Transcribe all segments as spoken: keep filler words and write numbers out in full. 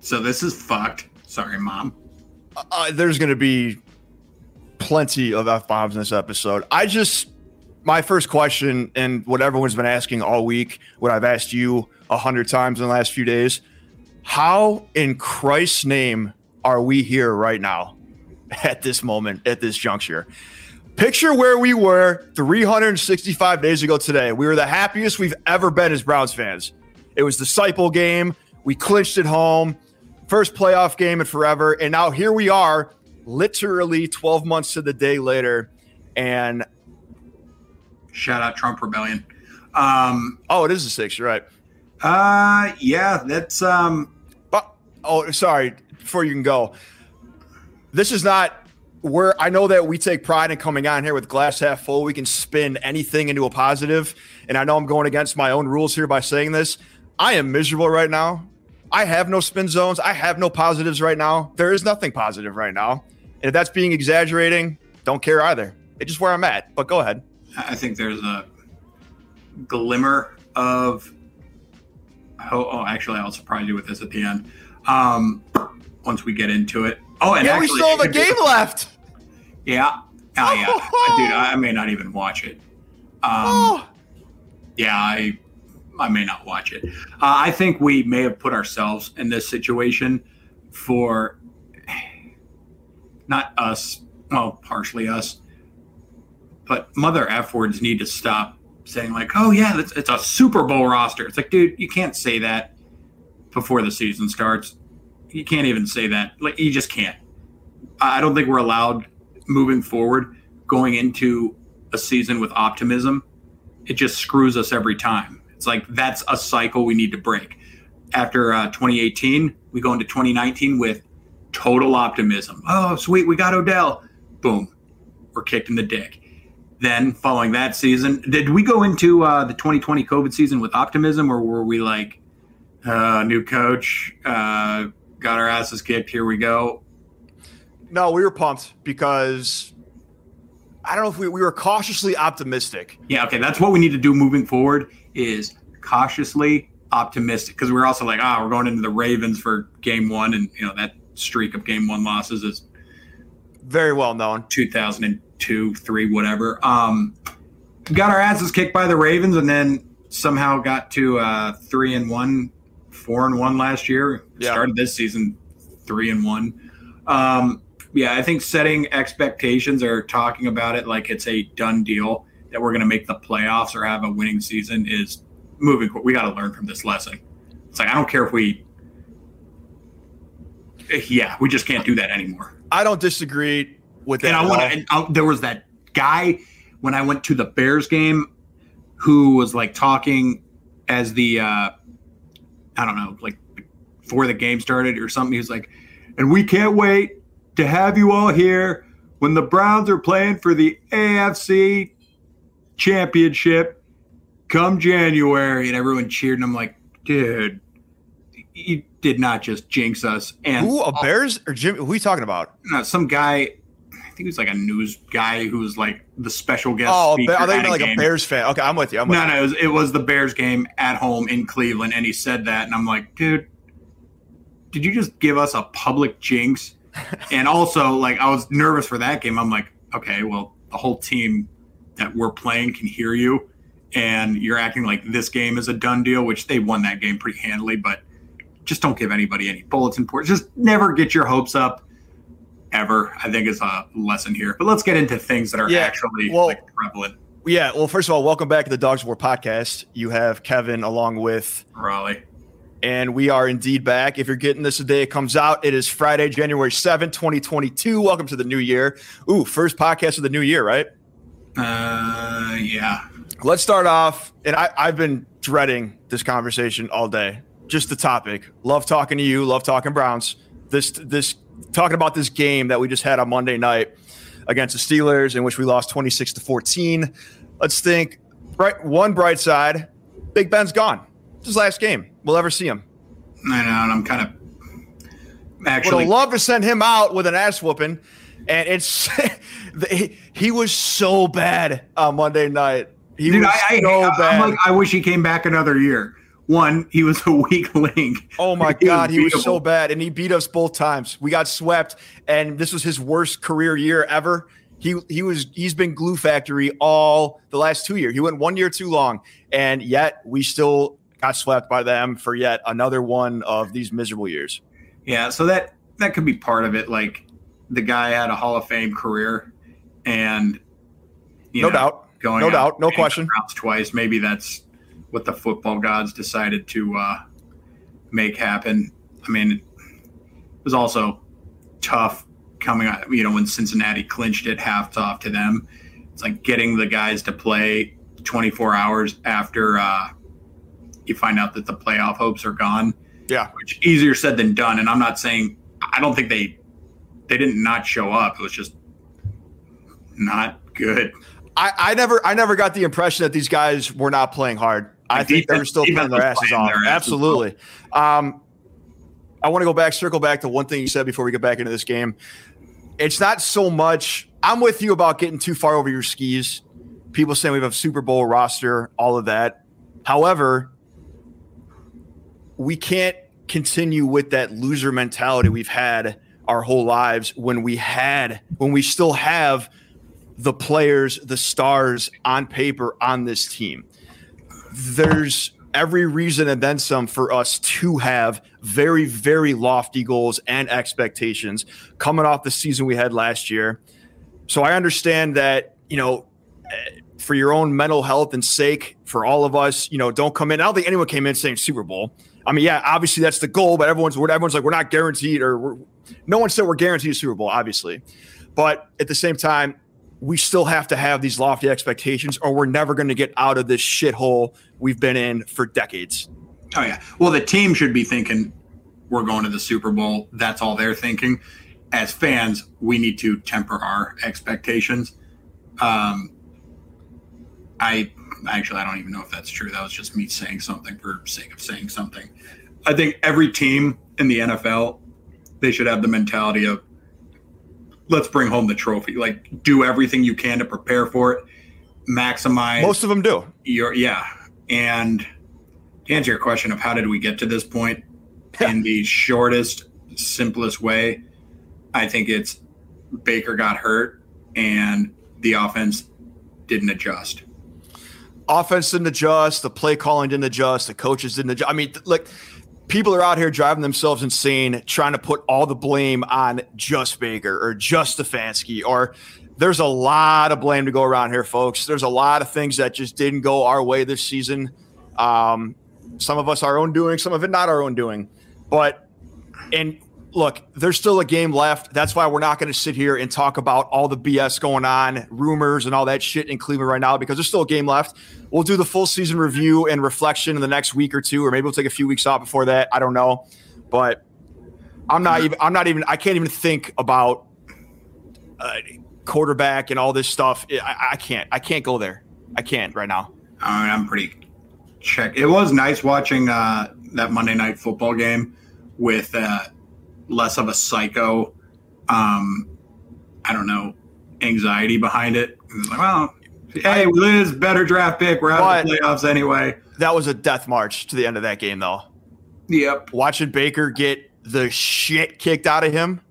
So this is fucked. Sorry, Mom. Uh, there's going to be plenty of F-bombs in this episode. I just, my first question, and what everyone's been asking all week, what I've asked you a hundred times in the last few days, how in Christ's name are we here right now at this moment, at this juncture? Picture where we were three hundred sixty-five days ago today. We were the happiest we've ever been as Browns fans. It was the Seyple game. We clinched at home. First playoff game in forever. And now here we are, literally twelve months to the day later. And shout out Trump Rebellion. Um, oh, it is a six. You're right. Uh, yeah, that's. Um, but, oh, sorry. Before you can go, this is not where I know that we take pride in coming on here with glass half full. We can spin anything into a positive. And I know I'm going against my own rules here by saying this. I am miserable right now. I have no spin zones. I have no positives right now. There is nothing positive right now. And if that's being exaggerating, don't care either. It's just where I'm at, but go ahead. I think there's a glimmer of, oh, oh actually, I'll surprise you with this at the end. Um, once we get into it. Oh, and yeah, actually, we still have a game left. Yeah. Oh, yeah. Dude, I may not even watch it. Um, oh. Yeah, I... I may not watch it. Uh, I think we may have put ourselves in this situation for not us, well, partially us, but mother F words need to stop saying like, oh yeah, it's, it's a Super Bowl roster. It's like, dude, you can't say that before the season starts. You can't even say that. Like, you just can't. I don't think we're allowed moving forward, going into a season with optimism. It just screws us every time. It's like, that's a cycle we need to break. After uh, twenty eighteen, we go into twenty nineteen with total optimism. Oh, sweet, we got Odell. Boom. We're kicked in the dick. Then following that season, did we go into uh, the twenty twenty COVID season with optimism, or were we like, uh, new coach, uh, got our asses kicked, here we go? No, we were pumped because I don't know if we, we were cautiously optimistic. Yeah, okay, that's what we need to do moving forward. Is cautiously optimistic, because we're also like, ah, oh, we're going into the Ravens for game one, and you know that streak of game one losses is very well known. two thousand two, three, whatever. Um, got our asses kicked by the Ravens, and then somehow got to uh, three and one, four and one last year. Yeah. Started this season three and one. Um, yeah, I think setting expectations or talking about it like it's a done deal, that we're going to make the playoffs or have a winning season, is moving. We got to learn from this lesson. It's like, I don't care if we, yeah, we just can't do that anymore. I don't disagree with that. And I want to, there was that guy when I went to the Bears game who was like talking as the, uh, I don't know, like before the game started or something. He was like, and we can't wait to have you all here when the Browns are playing for the A F C championship come January, and everyone cheered, and I'm like, dude, you did not just jinx us. And who, a Bears or Jim? Who are we talking about? No, some guy. I think he was like a news guy who was like the special guest. Oh, speaker I thought you were like game. A Bears fan. Okay, I'm with you. I'm with no, you. no, it was, it was the Bears game at home in Cleveland, and he said that, and I'm like, dude, did you just give us a public jinx? And also, like, I was nervous for that game. I'm like, okay, well, the whole team that we're playing can hear you, and you're acting like this game is a done deal, which they won that game pretty handily, but just don't give anybody any bulletin boards. Just never get your hopes up ever. I think it's a lesson here, but let's get into things that are yeah, actually well, like, prevalent. Yeah. Well, first of all, welcome back to the Dogs of War podcast. You have Kevin along with Raleigh And we are indeed back. If you're getting this the day it comes out, it is Friday, January seventh, twenty twenty-two. Welcome to the new year. Ooh, first podcast of the new year, right? Uh, yeah. Let's start off. And I, I've been dreading this conversation all day. Just the topic. Love talking to you. Love talking Browns. This, this, talking about this game that we just had on Monday night against the Steelers, in which we lost twenty-six to fourteen. Let's think. Bright, one bright side. Big Ben's gone. It's his last game we'll ever see him. I know, and I'm kind of actually would love to send him out with an ass whooping. And it's he, he was so bad on Monday night. He Dude, was I, so I, bad. I'm like, I wish he came back another year. One, he was a weak link. Oh my he God, was he was so bad, and he beat us both times. We got swept, and this was his worst career year ever. He he was he's been glue factory all the last two years. He went one year too long, and yet we still got swept by them for yet another one of these miserable years. Yeah, so that that could be part of it. Like, the guy had a Hall of Fame career, and you no know, doubt, going no doubt, no question. Twice, maybe that's what the football gods decided to uh, make happen. I mean, it was also tough coming out. You know, when Cincinnati clinched it, hats off to them. It's like getting the guys to play twenty-four hours after. Uh, you find out that the playoff hopes are gone. Yeah. Which easier said than done. And I'm not saying, I don't think they, they didn't not show up. It was just not good. I, I never, I never got the impression that these guys were not playing hard. I the think defense, they were still playing their asses playing on. Their asses Absolutely. On. Um, I want to go back, circle back to one thing you said before we get back into this game. It's not so much, I'm with you about getting too far over your skis. People saying we have a Super Bowl roster, all of that. However, we can't continue with that loser mentality we've had our whole lives when we had, when we still have the players, the stars on paper on this team. There's every reason and then some for us to have very, very lofty goals and expectations coming off the season we had last year. So I understand that, you know, for your own mental health and sake, for all of us, you know, don't come in. I don't think anyone came in saying Super Bowl. I mean, yeah, obviously that's the goal, but everyone's everyone's like, we're not guaranteed, or we're, no one said we're guaranteed a Super Bowl, obviously. But at the same time, we still have to have these lofty expectations, or we're never going to get out of this shithole we've been in for decades. Oh, yeah. Well, the team should be thinking we're going to the Super Bowl. That's all they're thinking. As fans, we need to temper our expectations. Um, I actually, I don't even know if that's true. That was just me saying something for sake of saying something. I think every team in the N F L, they should have the mentality of, let's bring home the trophy. Like, do everything you can to prepare for it. Maximize. Most of them do. Your, yeah. And to answer your question of how did we get to this point, in the shortest, simplest way, I think it's Baker got hurt and the offense didn't adjust. Offense didn't adjust. The play calling didn't adjust. The coaches didn't adjust. I mean, th- like, people are out here driving themselves insane, trying to put all the blame on just Baker or just Stefanski. Or there's a lot of blame to go around here, folks. There's a lot of things that just didn't go our way this season. Um, some of us our own doing, some of it not our own doing. But and look, there's still a game left. That's why we're not going to sit here and talk about all the B S going on, rumors and all that shit in Cleveland right now, because there's still a game left. We'll do the full season review and reflection in the next week or two, or maybe we'll take a few weeks off before that. I don't know, but I'm not even. I'm not even. I can't even think about uh, quarterback and all this stuff. I, I can't. I can't go there. I can't right now. I mean, I'm pretty checked. It was nice watching uh, that Monday Night Football game with. Uh, less of a psycho, um, I don't know, anxiety behind it. It's like, well, hey, we lose, better draft pick. We're out of the playoffs anyway. That was a death march to the end of that game, though. Yep. Watching Baker get the shit kicked out of him,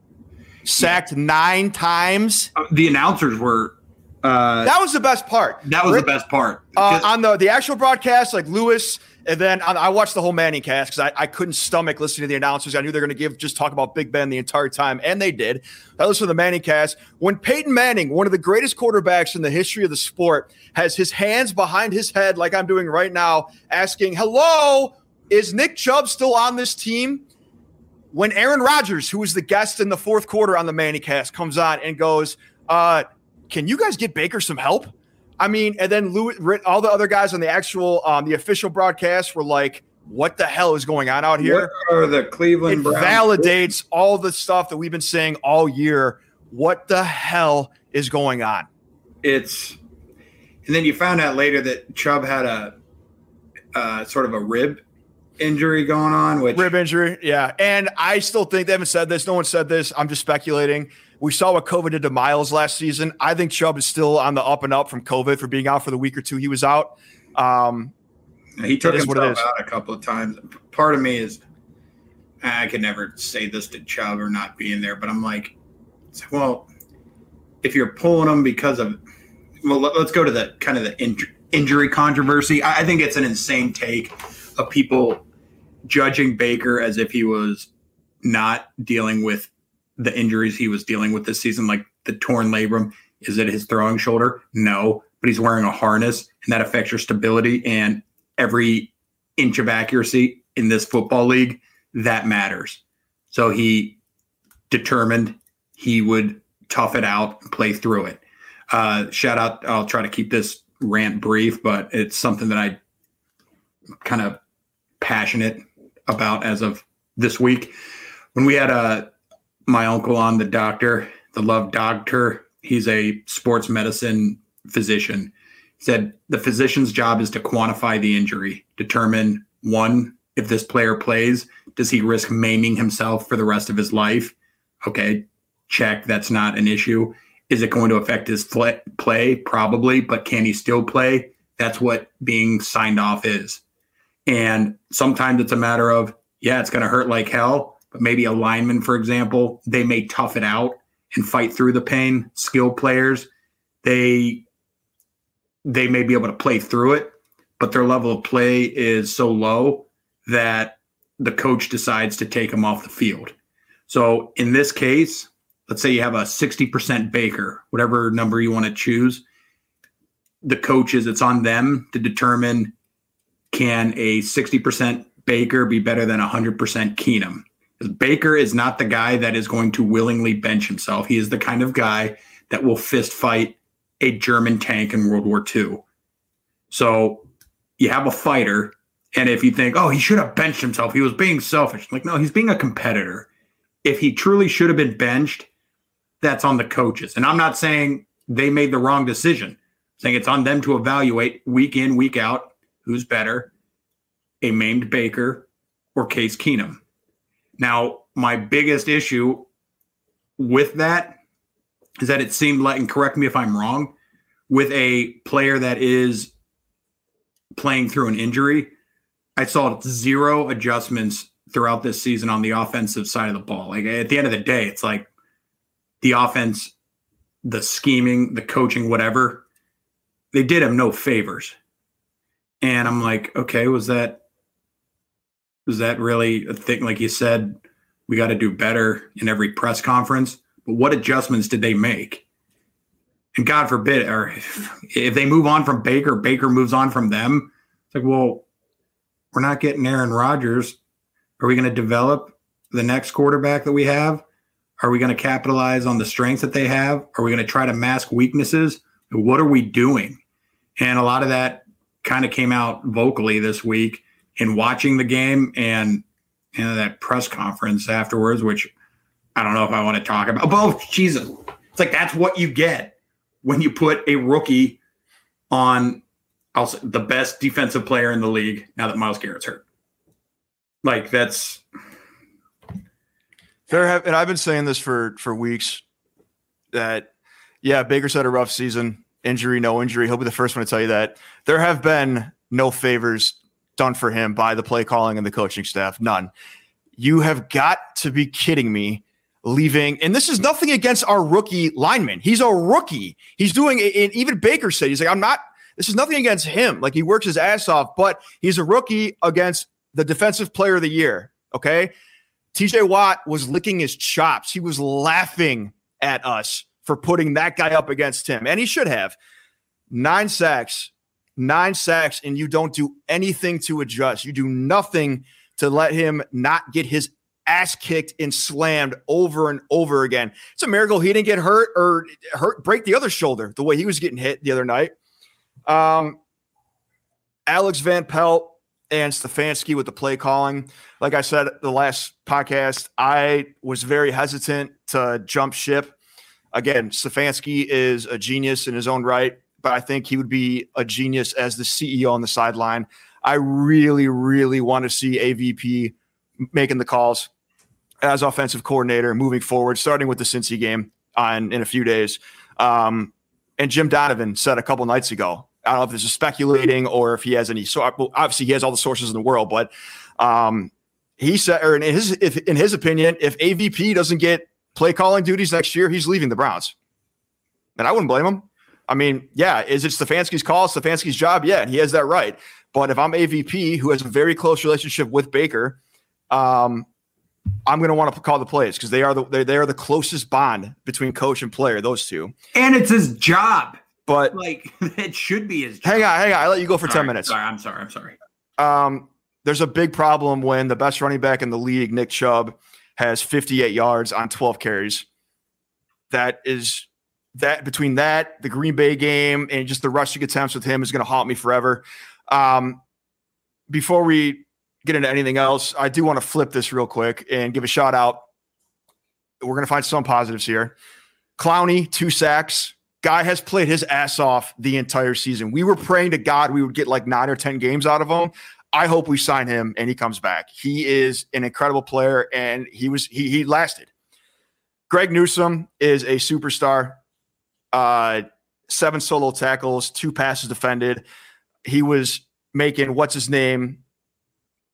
sacked yeah. nine times. Uh, the announcers were. Uh, that was the best part. That was Rick, the best part. Uh, on the, the actual broadcast, like Lewis. And then I watched the whole Manningcast because I, I couldn't stomach listening to the announcers. I knew they were going to give just talk about Big Ben the entire time, and they did. I listened to the Manningcast. When Peyton Manning, one of the greatest quarterbacks in the history of the sport, has his hands behind his head like I'm doing right now, asking, hello, Is Nick Chubb still on this team when Aaron Rodgers, who was the guest in the fourth quarter on the Manningcast, comes on and goes, uh, can you guys get Baker some help? I mean, and then Lewis, all the other guys on the actual, um, the official broadcast were like, what the hell is going on out here? What are the Cleveland it Browns? Validates all the stuff that we've been saying all year. What the hell is going on? It's, and then you found out later that Chubb had a uh, sort of a rib injury going on. Which rib injury, yeah. And I still think they haven't said this. No one said this. I'm just speculating. We saw what COVID did to Miles last season. I think Chubb is still on the up and up from COVID for being out for the week or two he was out. Um, He took himself out a couple of times. Part of me is, I could never say this to Chubb or not being there, but I'm like, well, if you're pulling him because of, well, let's go to the kind of the inj- injury controversy. I, I think it's an insane take of people judging Baker as if he was not dealing with the injuries he was dealing with this season, like the torn labrum. Is it his throwing shoulder? No, but he's wearing a harness, and that affects your stability and every inch of accuracy in this football league that matters. So he determined he would tough it out and play through it. Uh, shout out. I'll try to keep this rant brief, but it's something that I kind of passionate about as of this week. When we had uh, my uncle on, the doctor, the love doctor, he's a sports medicine physician, said the physician's job is to quantify the injury, determine, one, if this player plays, does he risk maiming himself for the rest of his life? Okay, check, that's not an issue. Is it going to affect his play? Probably, but can he still play? That's what being signed off is. And sometimes it's a matter of, yeah, it's going to hurt like hell, but maybe a lineman, for example, they may tough it out and fight through the pain. Skilled players, they... they may be able to play through it, but their level of play is so low that the coach decides to take them off the field. So in this case, let's say you have a sixty percent Baker, whatever number you want to choose. The coaches, it's on them to determine, can a sixty percent Baker be better than one hundred percent Keenum? Because Baker is not the guy that is going to willingly bench himself. He is the kind of guy that will fist fight a German tank in World War Two. So you have a fighter, and if you think, oh, he should have benched himself, he was being selfish. Like, no, he's being a competitor. If he truly should have been benched, that's on the coaches. And I'm not saying they made the wrong decision. I'm saying it's on them to evaluate week in, week out, who's better, a maimed Baker or Case Keenum. Now, my biggest issue with that is that it seemed like, and correct me if I'm wrong, with a player that is playing through an injury, I saw zero adjustments throughout this season on the offensive side of the ball. Like, at the end of the day, it's like the offense, the scheming, the coaching, whatever, they did him no favors. And I'm like, okay, was that was that really a thing? Like you said, we got to do better in every press conference. But what adjustments did they make? And God forbid, or if they move on from Baker, Baker moves on from them. It's like, well, we're not getting Aaron Rodgers. Are we going to develop the next quarterback that we have? Are we going to capitalize on the strengths that they have? Are we going to try to mask weaknesses? What are we doing? And a lot of that kind of came out vocally this week in watching the game and, you know, that press conference afterwards, which I don't know if I want to talk about. Oh, Jesus. It's like that's what you get when you put a rookie on, I'll say, the best defensive player in the league now that Miles Garrett's hurt. Like, that's – there have, and I've been saying this for, for weeks that, yeah, Baker's had a rough season. Injury, no injury. He'll be the first one to tell you that. There have been no favors done for him by the play calling and the coaching staff. None. You have got to be kidding me. Leaving, and this is nothing against our rookie lineman. He's a rookie. He's doing it. And even Baker said, he's like, I'm not, this is nothing against him. Like, he works his ass off, but he's a rookie against the defensive player of the year. Okay. T J Watt was licking his chops. He was laughing at us for putting that guy up against him. And he should have. Nine sacks, nine sacks, and you don't do anything to adjust. You do nothing to let him not get his ass kicked and slammed over and over again. It's a miracle he didn't get hurt or hurt break the other shoulder the way he was getting hit the other night. Um, Alex Van Pelt and Stefanski with the play calling. Like I said the last podcast, I was very hesitant to jump ship. Again, Stefanski is a genius in his own right, but I think he would be a genius as the C E O on the sideline. I really, really want to see A V P making the calls as offensive coordinator moving forward, starting with the Cincy game on in a few days. Um, and Jim Donovan said a couple nights ago, I don't know if this is speculating or if he has any. So obviously he has all the sources in the world, but um, he said, or in his if, in his opinion, if A V P doesn't get play calling duties next year, he's leaving the Browns. And I wouldn't blame him. I mean, yeah, is it Stefanski's call, Stefanski's job? Yeah, and he has that right. But if I'm A V P, who has a very close relationship with Baker, um, I'm going to want to call the plays because they are the they, they are the closest bond between coach and player, those two. And it's his job. But like it should be his job. Hang on, hang on. I let you go for sorry, ten minutes. Sorry, I'm sorry. I'm sorry. Um, there's a big problem when the best running back in the league, Nick Chubb, has fifty-eight yards on twelve carries. That is that between that, the Green Bay game, and just the rushing attempts with him is going to haunt me forever. Um, before we get into anything else, I do want to flip this real quick and give a shout out. We're going to find some positives here. Clowney, two sacks. Guy has played his ass off the entire season. We were praying to God we would get like nine or ten games out of him. I hope we sign him and he comes back. He is an incredible player, and he was he he lasted. Greg Newsome is a superstar. Uh, seven solo tackles, two passes defended. He was making what's his name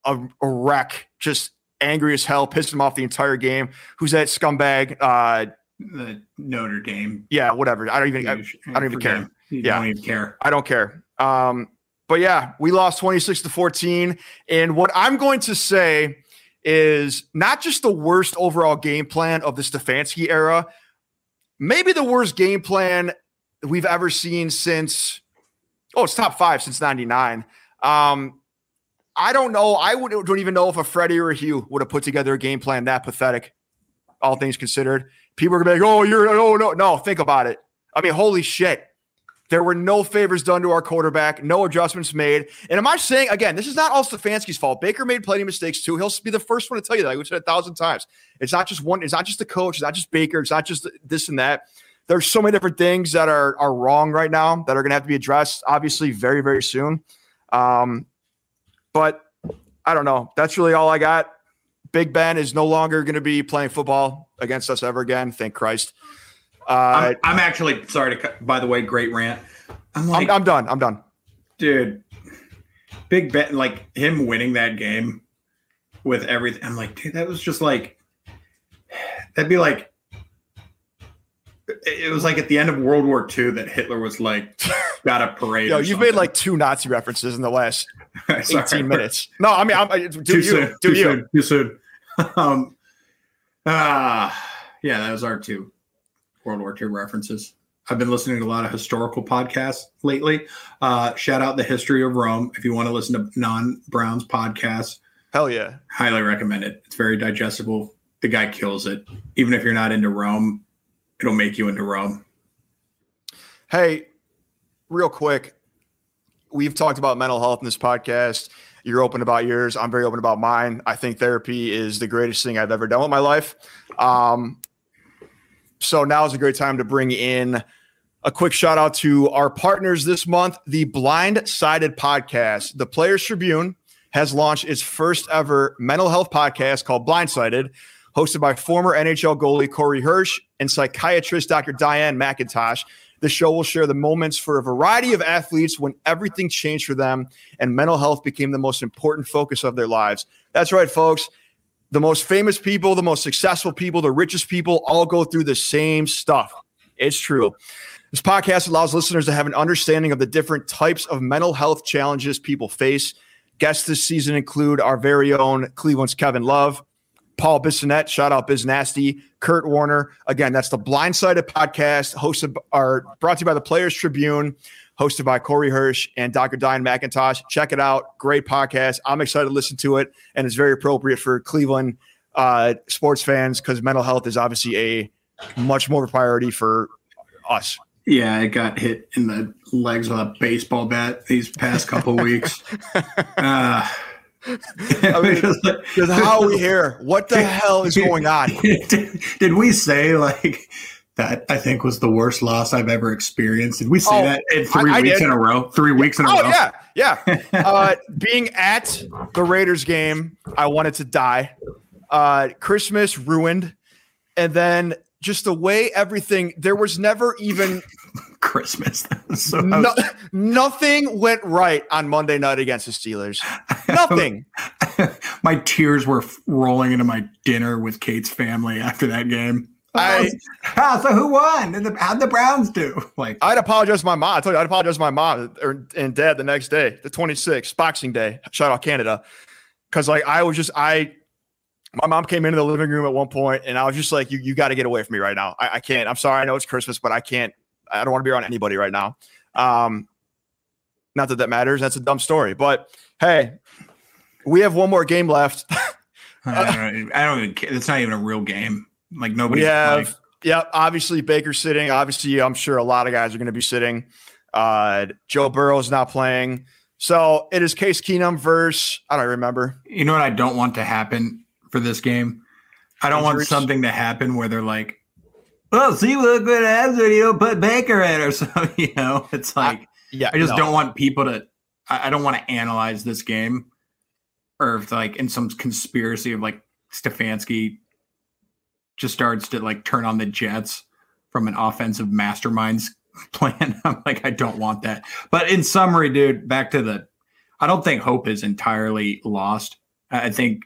a, a wreck, just angry as hell, pissed him off the entire game. Who's that scumbag? Uh, The Notre Dame, yeah, whatever. I don't even, I, I don't even care. You yeah, don't even care. I don't care. Um, but yeah, we lost twenty-six to fourteen. And what I'm going to say is not just the worst overall game plan of the Stefanski era, maybe the worst game plan we've ever seen since. Oh, it's top five since ninety-nine. Um, I don't know. I would, don't even know if a Freddie or a Hugh would have put together a game plan that pathetic. All things considered, people are gonna be like, "Oh, you're oh no no." Think about it. I mean, holy shit! There were no favors done to our quarterback, no adjustments made. And am I saying again? This is not all Stefanski's fault. Baker made plenty of mistakes too. He'll be the first one to tell you that. We've said it a thousand times. It's not just one. It's not just the coach. It's not just Baker. It's not just this and that. There's so many different things that are are wrong right now that are gonna have to be addressed, obviously, very very soon. Um, but I don't know. That's really all I got. Big Ben is no longer going to be playing football against us ever again. Thank Christ. Uh, I'm, I'm actually sorry to cut. By the way, great rant. I'm like, I'm, I'm done. I'm done, dude. Big Ben, like him winning that game with everything. I'm like, dude, that was just like that'd be like it was like at the end of World War Two that Hitler was like got a parade. Yo, you've something. Made like two Nazi references in the last. eighteen Sorry. Minutes. No, I mean, I'm, I, do too you, soon, do too you, soon, too soon. Um, uh, yeah, that was our two World War Two references. I've been listening to a lot of historical podcasts lately. Uh, shout out the History of Rome. If you want to listen to non-Browns podcasts, hell yeah, highly recommend it. It's very digestible. The guy kills it. Even if you're not into Rome, it'll make you into Rome. Hey, real quick. We've talked about mental health in this podcast. You're open about yours. I'm very open about mine. I think therapy is the greatest thing I've ever done with my life. Um, so now is a great time to bring in a quick shout out to our partners this month, the Blindsided podcast. The Players' Tribune has launched its first ever mental health podcast called Blindsided, hosted by former N H L goalie Corey Hirsch and psychiatrist Doctor Diane McIntosh. The show will share the moments for a variety of athletes when everything changed for them and mental health became the most important focus of their lives. That's right, folks. The most famous people, the most successful people, the richest people all go through the same stuff. It's true. This podcast allows listeners to have an understanding of the different types of mental health challenges people face. Guests this season include our very own Cleveland's Kevin Love, Paul Bissonette, shout out Biz Nasty, Kurt Warner. Again, that's the Blindsided podcast, hosted or brought to you by the Players' Tribune, hosted by Corey Hirsch and Doctor Diane McIntosh. Check it out. Great podcast. I'm excited to listen to it, and it's very appropriate for Cleveland uh, sports fans because mental health is obviously a much more priority for us. Yeah, I got hit in the legs with a baseball bat these past couple weeks. Uh, I mean, just like, just how are we here? What the hell is going on? Did, did we say, like, that I think was the worst loss I've ever experienced? Did we say oh, that in three I, I weeks did. in a row? Three weeks in a oh, row? Oh, yeah, yeah. Uh, being at the Raiders game, I wanted to die. Uh, Christmas ruined. And then – just the way everything, there was never even Christmas. So no, was, nothing went right on Monday night against the Steelers. Nothing. My tears were rolling into my dinner with Kate's family after that game. I, oh, so who won? And the, how'd the Browns do? Like, I'd apologize to my mom. I told you, I'd apologize to my mom or, and dad the next day, the twenty-sixth, Boxing Day. Shout out Canada. Because, like, I was just, I, my mom came into the living room at one point, and I was just like, you you got to get away from me right now. I, I can't. I'm sorry. I know it's Christmas, but I can't. I don't want to be around anybody right now. Um, not that that matters. That's a dumb story. But, hey, we have one more game left. I don't, I don't even care. It's not even a real game. Like, nobody. Yeah. Yeah. Obviously, Baker's sitting. Obviously, I'm sure a lot of guys are going to be sitting. Uh, Joe Burrow's not playing. So, it is Case Keenum versus – I don't remember. You know what I don't want to happen for this game? I don't want something to happen where they're like, well, see, look what happens when you don't put Baker in or something. You know, it's like, I, yeah, I just no. don't want people to, I, I don't want to analyze this game or if like in some conspiracy of like Stefanski just starts to like turn on the Jets from an offensive masterminds plan. I'm like, I don't want that. But in summary, dude, back to the, I don't think hope is entirely lost. I think,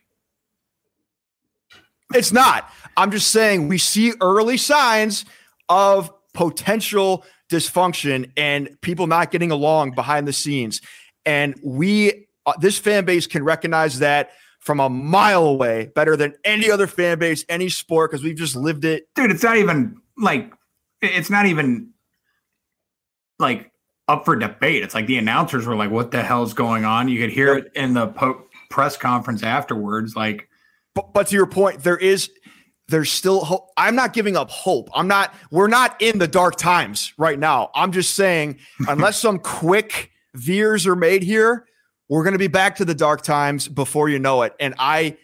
It's not. I'm just saying we see early signs of potential dysfunction and people not getting along behind the scenes. And we, uh, this fan base can recognize that from a mile away better than any other fan base, any sport, because we've just lived it. Dude, it's not even like, it's not even like up for debate. It's like the announcers were like, what the hell is going on? You could hear it in the po- press conference afterwards. Like, But, but to your point, there is, there's still hope. I'm not giving up hope. I'm not, we're not in the dark times right now. I'm just saying, unless some quick veers are made here, we're going to be back to the dark times before you know it. And I,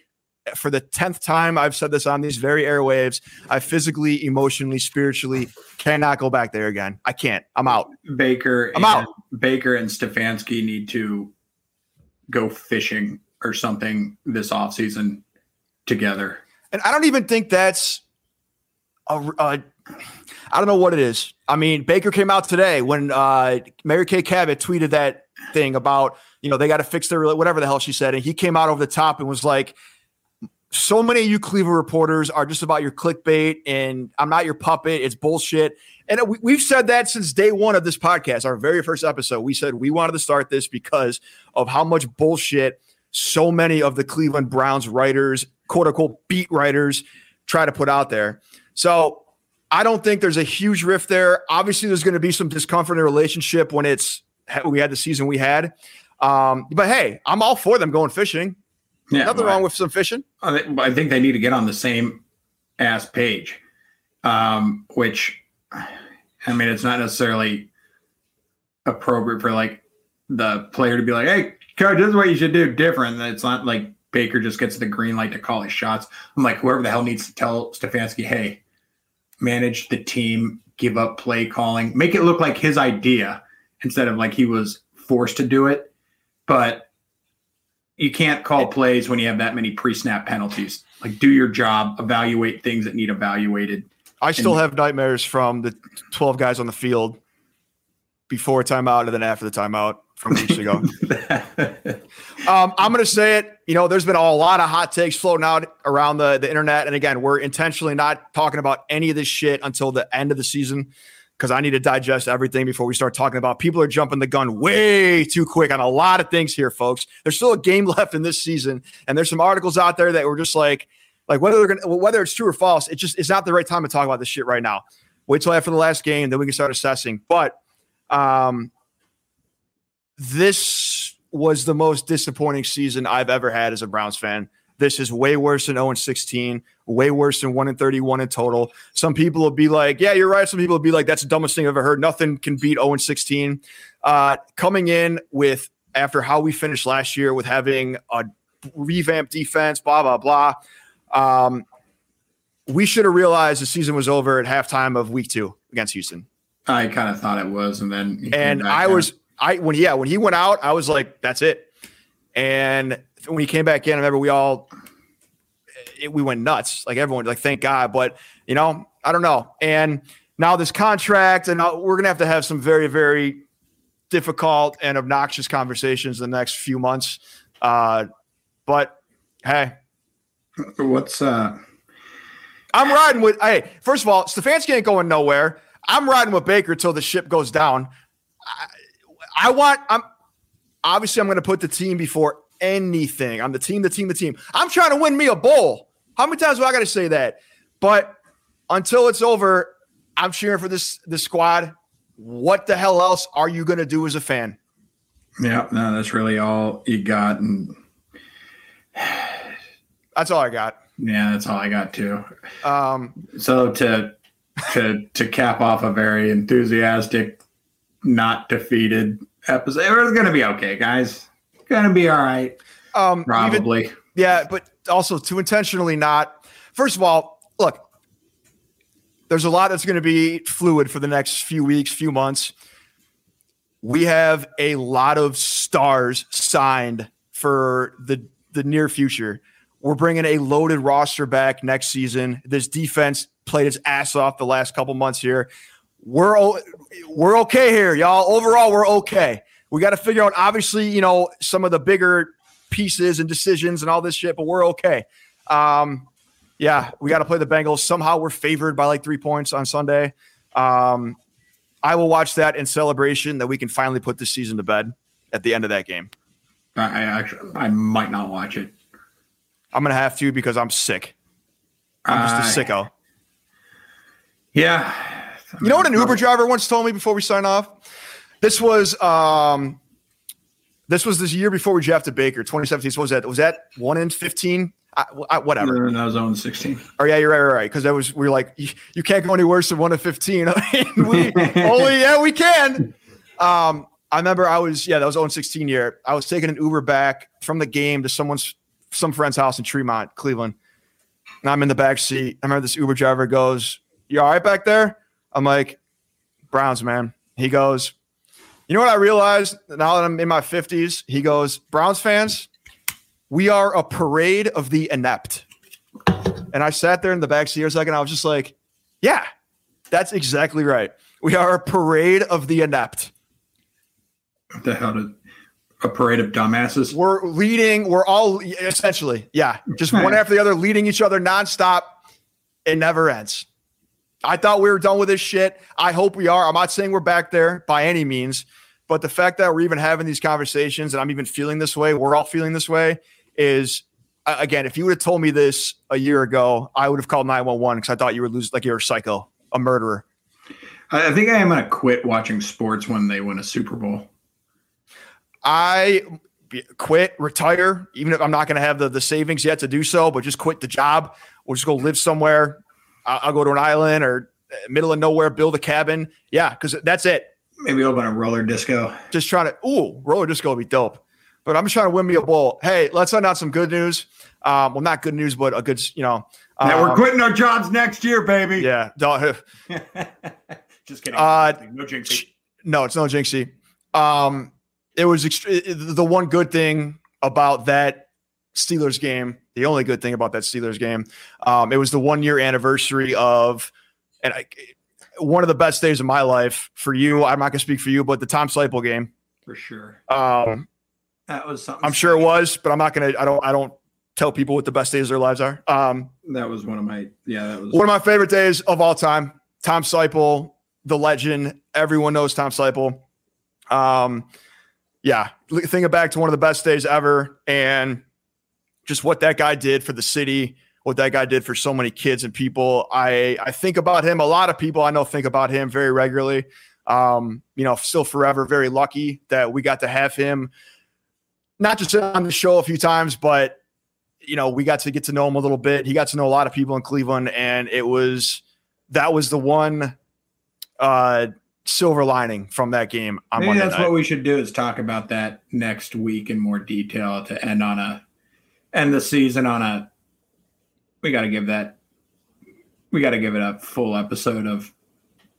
for the tenth time, I've said this on these very airwaves, I physically, emotionally, spiritually cannot go back there again. I can't. I'm out. Baker, I'm out. Baker and Stefanski need to go fishing or something this offseason together. And I don't even think that's a, a I don't know what it is. I mean, Baker came out today when uh Mary Kay Cabot tweeted that thing about, you know, they got to fix their whatever the hell she said, and he came out over the top and was like, so many of you Cleveland reporters are just about your clickbait and I'm not your puppet. It's bullshit. And we, we've said that since day one of this podcast, our very first episode. We said we wanted to start this because of how much bullshit so many of the Cleveland Browns writers, quote unquote, beat writers try to put out there. So I don't think there's a huge rift there. Obviously there's going to be some discomfort in a relationship when it's, we had the season we had. Um, but hey, I'm all for them going fishing. Yeah, nothing wrong I, with some fishing. I think they need to get on the same ass page, um, which, I mean, it's not necessarily appropriate for like the player to be like, hey coach, this is what you should do different. It's not like Baker just gets the green light to call his shots. I'm like, whoever the hell needs to tell Stefanski, hey, manage the team, give up play calling, make it look like his idea instead of like he was forced to do it. But you can't call plays when you have that many pre-snap penalties. Like, do your job, evaluate things that need evaluated. I still and- have nightmares from the twelve guys on the field before timeout and then after the timeout from weeks ago. um, I'm going to say it. You know, there's been a lot of hot takes floating out around the, the internet. And again, we're intentionally not talking about any of this shit until the end of the season because I need to digest everything before we start talking about. People are jumping the gun way too quick on a lot of things here, folks. There's still a game left in this season. And there's some articles out there that were just like, like whether they're gonna, whether it's true or false, it's just, it's not the right time to talk about this shit right now. Wait till after the last game, then we can start assessing. But um, this was the most disappointing season I've ever had as a Browns fan. This is way worse than oh and sixteen, way worse than one and thirty-one in total. Some people will be like, yeah, you're right. Some people will be like, that's the dumbest thing I've ever heard. Nothing can beat oh and sixteen. Uh, coming in with, after how we finished last year with having a revamped defense, blah, blah, blah. Um, we should have realized the season was over at halftime of week two against Houston. I kind of thought it was. And then, and I down. was, I, when, yeah, when he went out, I was like, that's it. And when he came back in, I remember we all, it, we went nuts. Like everyone, like, thank God. But, you know, I don't know. And now this contract, and we're going to have to have some very, very difficult and obnoxious conversations in the next few months. Uh, but hey, what's uh, I'm riding with, hey, first of all, Stefanski ain't going nowhere. I'm riding with Baker till the ship goes down. I, I want, I'm obviously I'm going to put the team before anything. I'm the team, the team, the team. I'm trying to win me a bowl. How many times do I got to say that? But until it's over, I'm cheering for this, this squad. What the hell else are you going to do as a fan? Yeah, no, that's really all you got. And that's all I got. Yeah, that's all I got too. Um, so to, to, to cap off a very enthusiastic, not defeated episode, it's going to be okay, guys. Going to be all right. Um, Probably. Even, yeah, but also to intentionally not. First of all, look, there's a lot that's going to be fluid for the next few weeks, few months. We have a lot of stars signed for the, the near future. We're bringing a loaded roster back next season. This defense played its ass off the last couple months here. We're, we're okay here, y'all. Overall, we're okay. We got to figure out, obviously, you know, some of the bigger pieces and decisions and all this shit, but we're okay. Um, yeah, we got to play the Bengals. Somehow we're favored by like three points on Sunday. Um, I will watch that in celebration that we can finally put this season to bed at the end of that game. I actually, I might not watch it. I'm going to have to because I'm sick. I'm just uh, a sicko. Yeah. I'm you know what an Uber driver once told me before we sign off? This was um, this was this year before we drafted Baker, twenty seventeen. So what was that? Was that one in fifteen? I, I, whatever. That was oh and sixteen. Oh, yeah, you're right, right, right. Because that was we were like, you, you can't go any worse than one in fifteen. I mean, we, only, yeah, we can. Um, I remember I was, yeah, that was oh and sixteen year. I was taking an Uber back from the game to someone's, some friend's house in Tremont, Cleveland. And I'm in the back seat. I remember this Uber driver goes, "You all right back there?" I'm like, "Browns, man." He goes, "You know what I realized now that I'm in my fifties? He goes, "Browns fans, we are a parade of the inept." And I sat there in the backseat for a second. I was just like, yeah, that's exactly right. We are a parade of the inept. What the hell did a parade of dumbasses? We're leading. We're all essentially, yeah, just one after the other, leading each other nonstop. It never ends. I thought we were done with this shit. I hope we are. I'm not saying we're back there by any means, but the fact that we're even having these conversations and I'm even feeling this way, we're all feeling this way, is, again, if you would have told me this a year ago, I would have called nine one one because I thought you were losing, like you're a psycho, a murderer. I think I am going to quit watching sports when they win a Super Bowl. I quit, retire, even if I'm not going to have the, the savings yet to do so, but just quit the job or just go live somewhere. I'll go to an island or middle of nowhere, build a cabin. Yeah, because that's it. Maybe open a roller disco. Just trying to – ooh, roller disco would be dope. But I'm just trying to win me a bowl. Hey, let's send out some good news. Um, well, not good news, but a good – you know. Um, yeah, we're quitting our jobs next year, baby. Yeah. Just kidding. Uh, no jinxie. No, it's no jinxie. Um, it was ext- the one good thing about that Steelers game, the only good thing about that Steelers game, um, it was the one year anniversary of, and I, one of the best days of my life for you. I'm not going to speak for you, but the Tom Seyple game for sure. Um, that was something. I'm sure it was, but I'm not going to. I don't. I don't tell people what the best days of their lives are. Um, that was one of my. Yeah, that was one of my favorite days of all time. Tom Seyple, the legend. Everyone knows Tom Seyple. Um, yeah, thinking back to one of the best days ever, and just what that guy did for the city, what that guy did for so many kids and people. I, I think about him. A lot of people I know think about him very regularly. Um, you know, still forever very lucky that we got to have him, not just on the show a few times, but, you know, we got to get to know him a little bit. He got to know a lot of people in Cleveland, and it was that was the one uh, silver lining from that game on Monday night. Maybe that's what we should do, is talk about that next week in more detail to end on a end the season on a. We got to give that. We got to give it a full episode of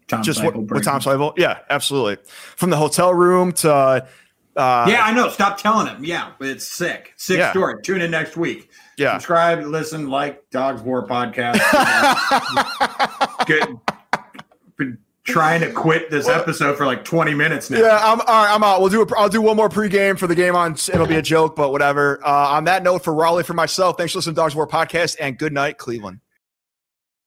Tom just Seyple what, with Tom Seyple. Yeah, absolutely. From the hotel room to. Uh, Uh, yeah, I know. Stop telling him. Yeah, it's sick. Sick yeah. story. Tune in next week. Yeah. Subscribe, listen, like Dogs of War podcast. Good. Been trying to quit this well, episode for like twenty minutes now. Yeah, I'm all right. I'm out. We'll do. A, I'll do one more pregame for the game on. It'll be a joke, but whatever. Uh, on that note, for Raleigh, for myself, thanks for listening to Dogs of War podcast, and good night, Cleveland.